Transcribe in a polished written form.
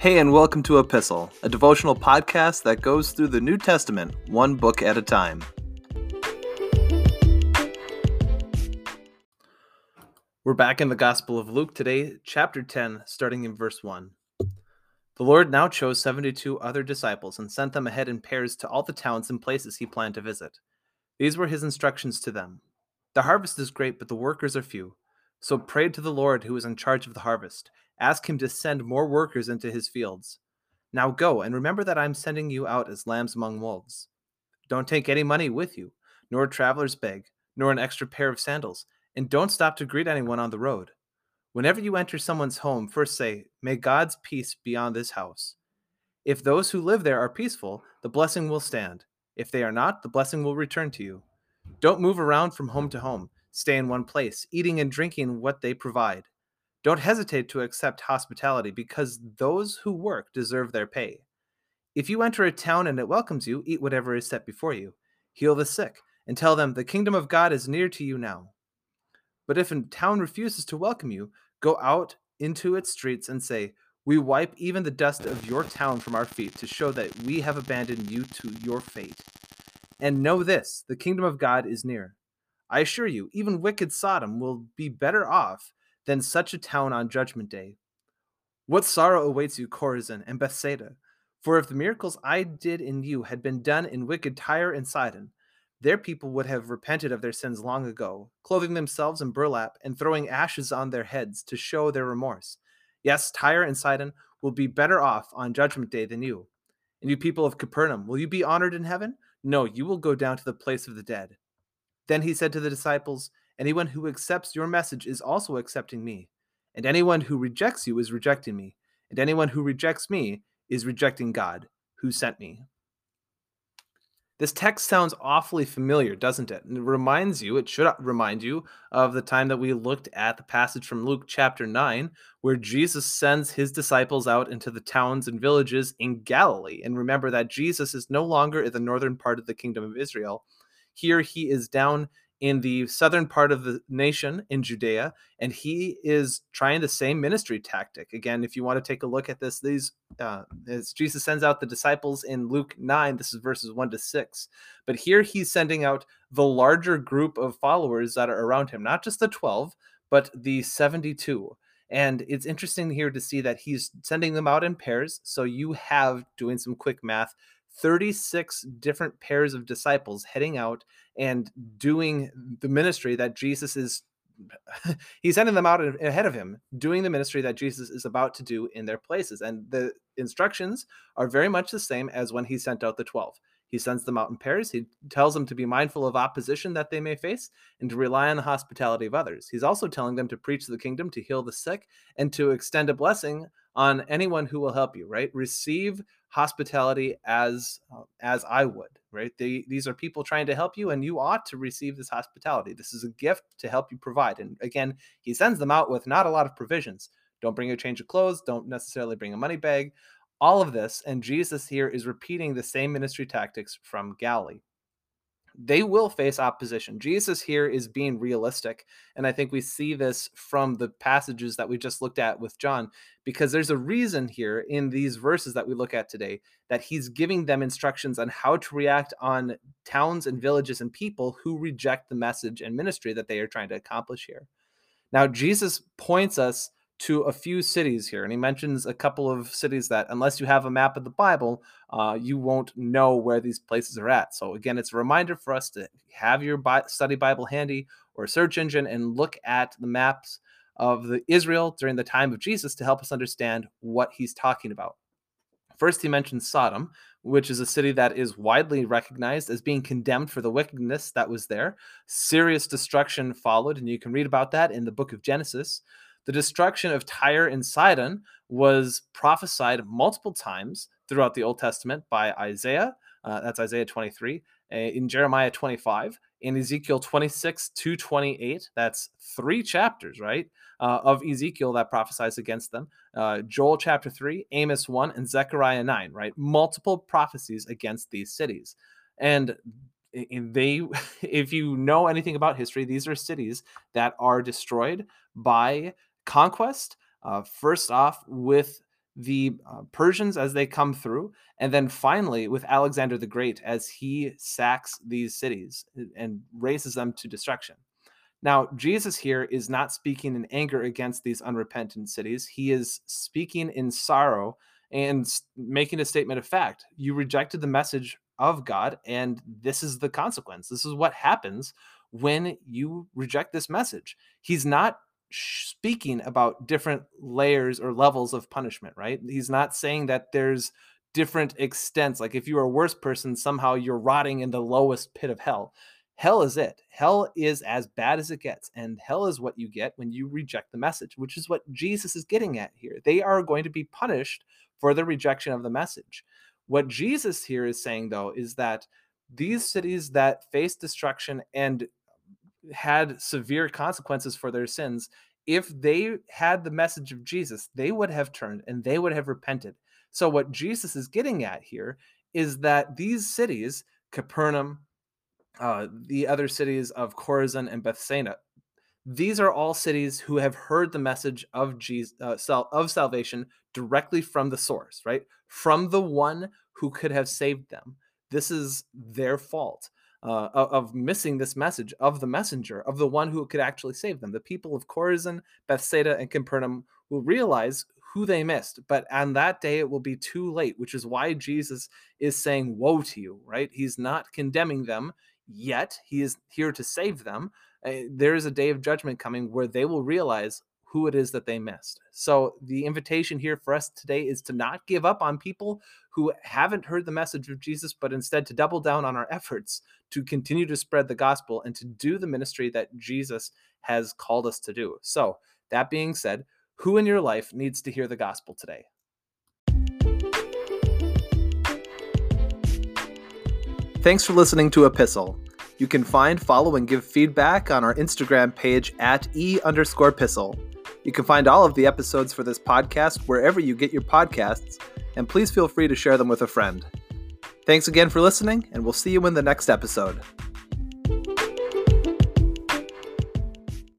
Hey, and welcome to Epistle, a devotional podcast that goes through the New Testament one book at a time. We're back in the Gospel of Luke today, chapter 10, starting in verse 1. The Lord now chose 72 other disciples and sent them ahead in pairs to all the towns and places he planned to visit. These were his instructions to them. The harvest is great, but the workers are few. So pray to the Lord who is in charge of the harvest. Ask him to send more workers into his fields. Now go, and remember that I am sending you out as lambs among wolves. Don't take any money with you, nor a traveler's bag, nor an extra pair of sandals, and don't stop to greet anyone on the road. Whenever you enter someone's home, first say, "May God's peace be on this house." If those who live there are peaceful, the blessing will stand. If they are not, the blessing will return to you. Don't move around from home to home. Stay in one place, eating and drinking what they provide. Don't hesitate to accept hospitality, because those who work deserve their pay. If you enter a town and it welcomes you, eat whatever is set before you. Heal the sick, and tell them, "The kingdom of God is near to you now." But if a town refuses to welcome you, go out into its streets and say, "We wipe even the dust of your town from our feet to show that we have abandoned you to your fate. And know this, the kingdom of God is near." I assure you, even wicked Sodom will be better off than such a town on Judgment Day. What sorrow awaits you, Chorazin and Bethsaida! For if the miracles I did in you had been done in wicked Tyre and Sidon, their people would have repented of their sins long ago, clothing themselves in burlap and throwing ashes on their heads to show their remorse. Yes, Tyre and Sidon will be better off on Judgment Day than you. And you people of Capernaum, will you be honored in heaven? No, you will go down to the place of the dead. Then he said to the disciples, "Anyone who accepts your message is also accepting me. And anyone who rejects you is rejecting me. And anyone who rejects me is rejecting God, who sent me." This text sounds awfully familiar, doesn't it? And it should remind you of the time that we looked at the passage from Luke chapter 9, where Jesus sends his disciples out into the towns and villages in Galilee. And remember that Jesus is no longer in the northern part of the kingdom of Israel. Here he is down in the southern part of the nation in Judea, and he is trying the same ministry tactic. Again, if you want to take a look at this, as Jesus sends out the disciples in Luke 9, this is verses 1-6. But here he's sending out the larger group of followers that are around him, not just the 12, but the 72. And it's interesting here to see that he's sending them out in pairs. So you have, doing some quick math, 36 different pairs of disciples heading out and doing the ministry that Jesus is, he's sending them out ahead of him, doing the ministry that Jesus is about to do in their places. And the instructions are very much the same as when he sent out the 12. He sends them out in pairs. He tells them to be mindful of opposition that they may face and to rely on the hospitality of others. He's also telling them to preach the kingdom, to heal the sick, and to extend a blessing on anyone who will help you, right? Receive hospitality as I would, right? These are people trying to help you, and you ought to receive this hospitality. This is a gift to help you provide. And again, he sends them out with not a lot of provisions. Don't bring a change of clothes. Don't necessarily bring a money bag. All of this, and Jesus here is repeating the same ministry tactics from Galilee. They will face opposition. Jesus here is being realistic, and I think we see this from the passages that we just looked at with John, because there's a reason here in these verses that we look at today that he's giving them instructions on how to react on towns and villages and people who reject the message and ministry that they are trying to accomplish here. Now, Jesus points us to a few cities here. And he mentions a couple of cities that, unless you have a map of the Bible, you won't know where these places are at. So again, it's a reminder for us to have your study Bible handy or search engine and look at the maps of Israel during the time of Jesus to help us understand what he's talking about. First, he mentions Sodom, which is a city that is widely recognized as being condemned for the wickedness that was there. Serious destruction followed, and you can read about that in the book of Genesis. The destruction of Tyre and Sidon was prophesied multiple times throughout the Old Testament by Isaiah. That's Isaiah 23, in Jeremiah 25, in Ezekiel 26-28. That's 3 chapters, right, of Ezekiel that prophesies against them. Joel chapter 3, Amos 1, and Zechariah 9, right? Multiple prophecies against these cities. And if you know anything about history, these are cities that are destroyed by conquest, first off with the Persians as they come through, and then finally with Alexander the Great as he sacks these cities and raises them to destruction. Now, Jesus here is not speaking in anger against these unrepentant cities. He is speaking in sorrow and making a statement of fact. You rejected the message of God, and this is the consequence. This is what happens when you reject this message. He's not speaking about different layers or levels of punishment, right? He's not saying that there's different extents. Like if you're a worse person, somehow you're rotting in the lowest pit of hell. Hell is it. Hell is as bad as it gets, and hell is what you get when you reject the message, which is what Jesus is getting at here. They are going to be punished for the rejection of the message. What Jesus here is saying, though, is that these cities that faced destruction and had severe consequences for their sins, if they had the message of Jesus, they would have turned and they would have repented. So what Jesus is getting at here is that these cities, Capernaum, the other cities of Chorazin and Bethsaida, these are all cities who have heard the message of Jesus, of salvation directly from the source, right? From the one who could have saved them. This is their fault of missing this message, of the messenger, of the one who could actually save them. The people of Chorazin, Bethsaida, and Capernaum will realize who they missed, but on that day it will be too late, which is why Jesus is saying, woe to you, right? He's not condemning them yet. He is here to save them. There is a day of judgment coming where they will realize who it is that they missed. So the invitation here for us today is to not give up on people who haven't heard the message of Jesus, but instead to double down on our efforts to continue to spread the gospel and to do the ministry that Jesus has called us to do. So that being said, who in your life needs to hear the gospel today? Thanks for listening to Epistle. You can find, follow, and give feedback on our Instagram page at @E_Pistle. You can find all of the episodes for this podcast wherever you get your podcasts, and please feel free to share them with a friend. Thanks again for listening, and we'll see you in the next episode.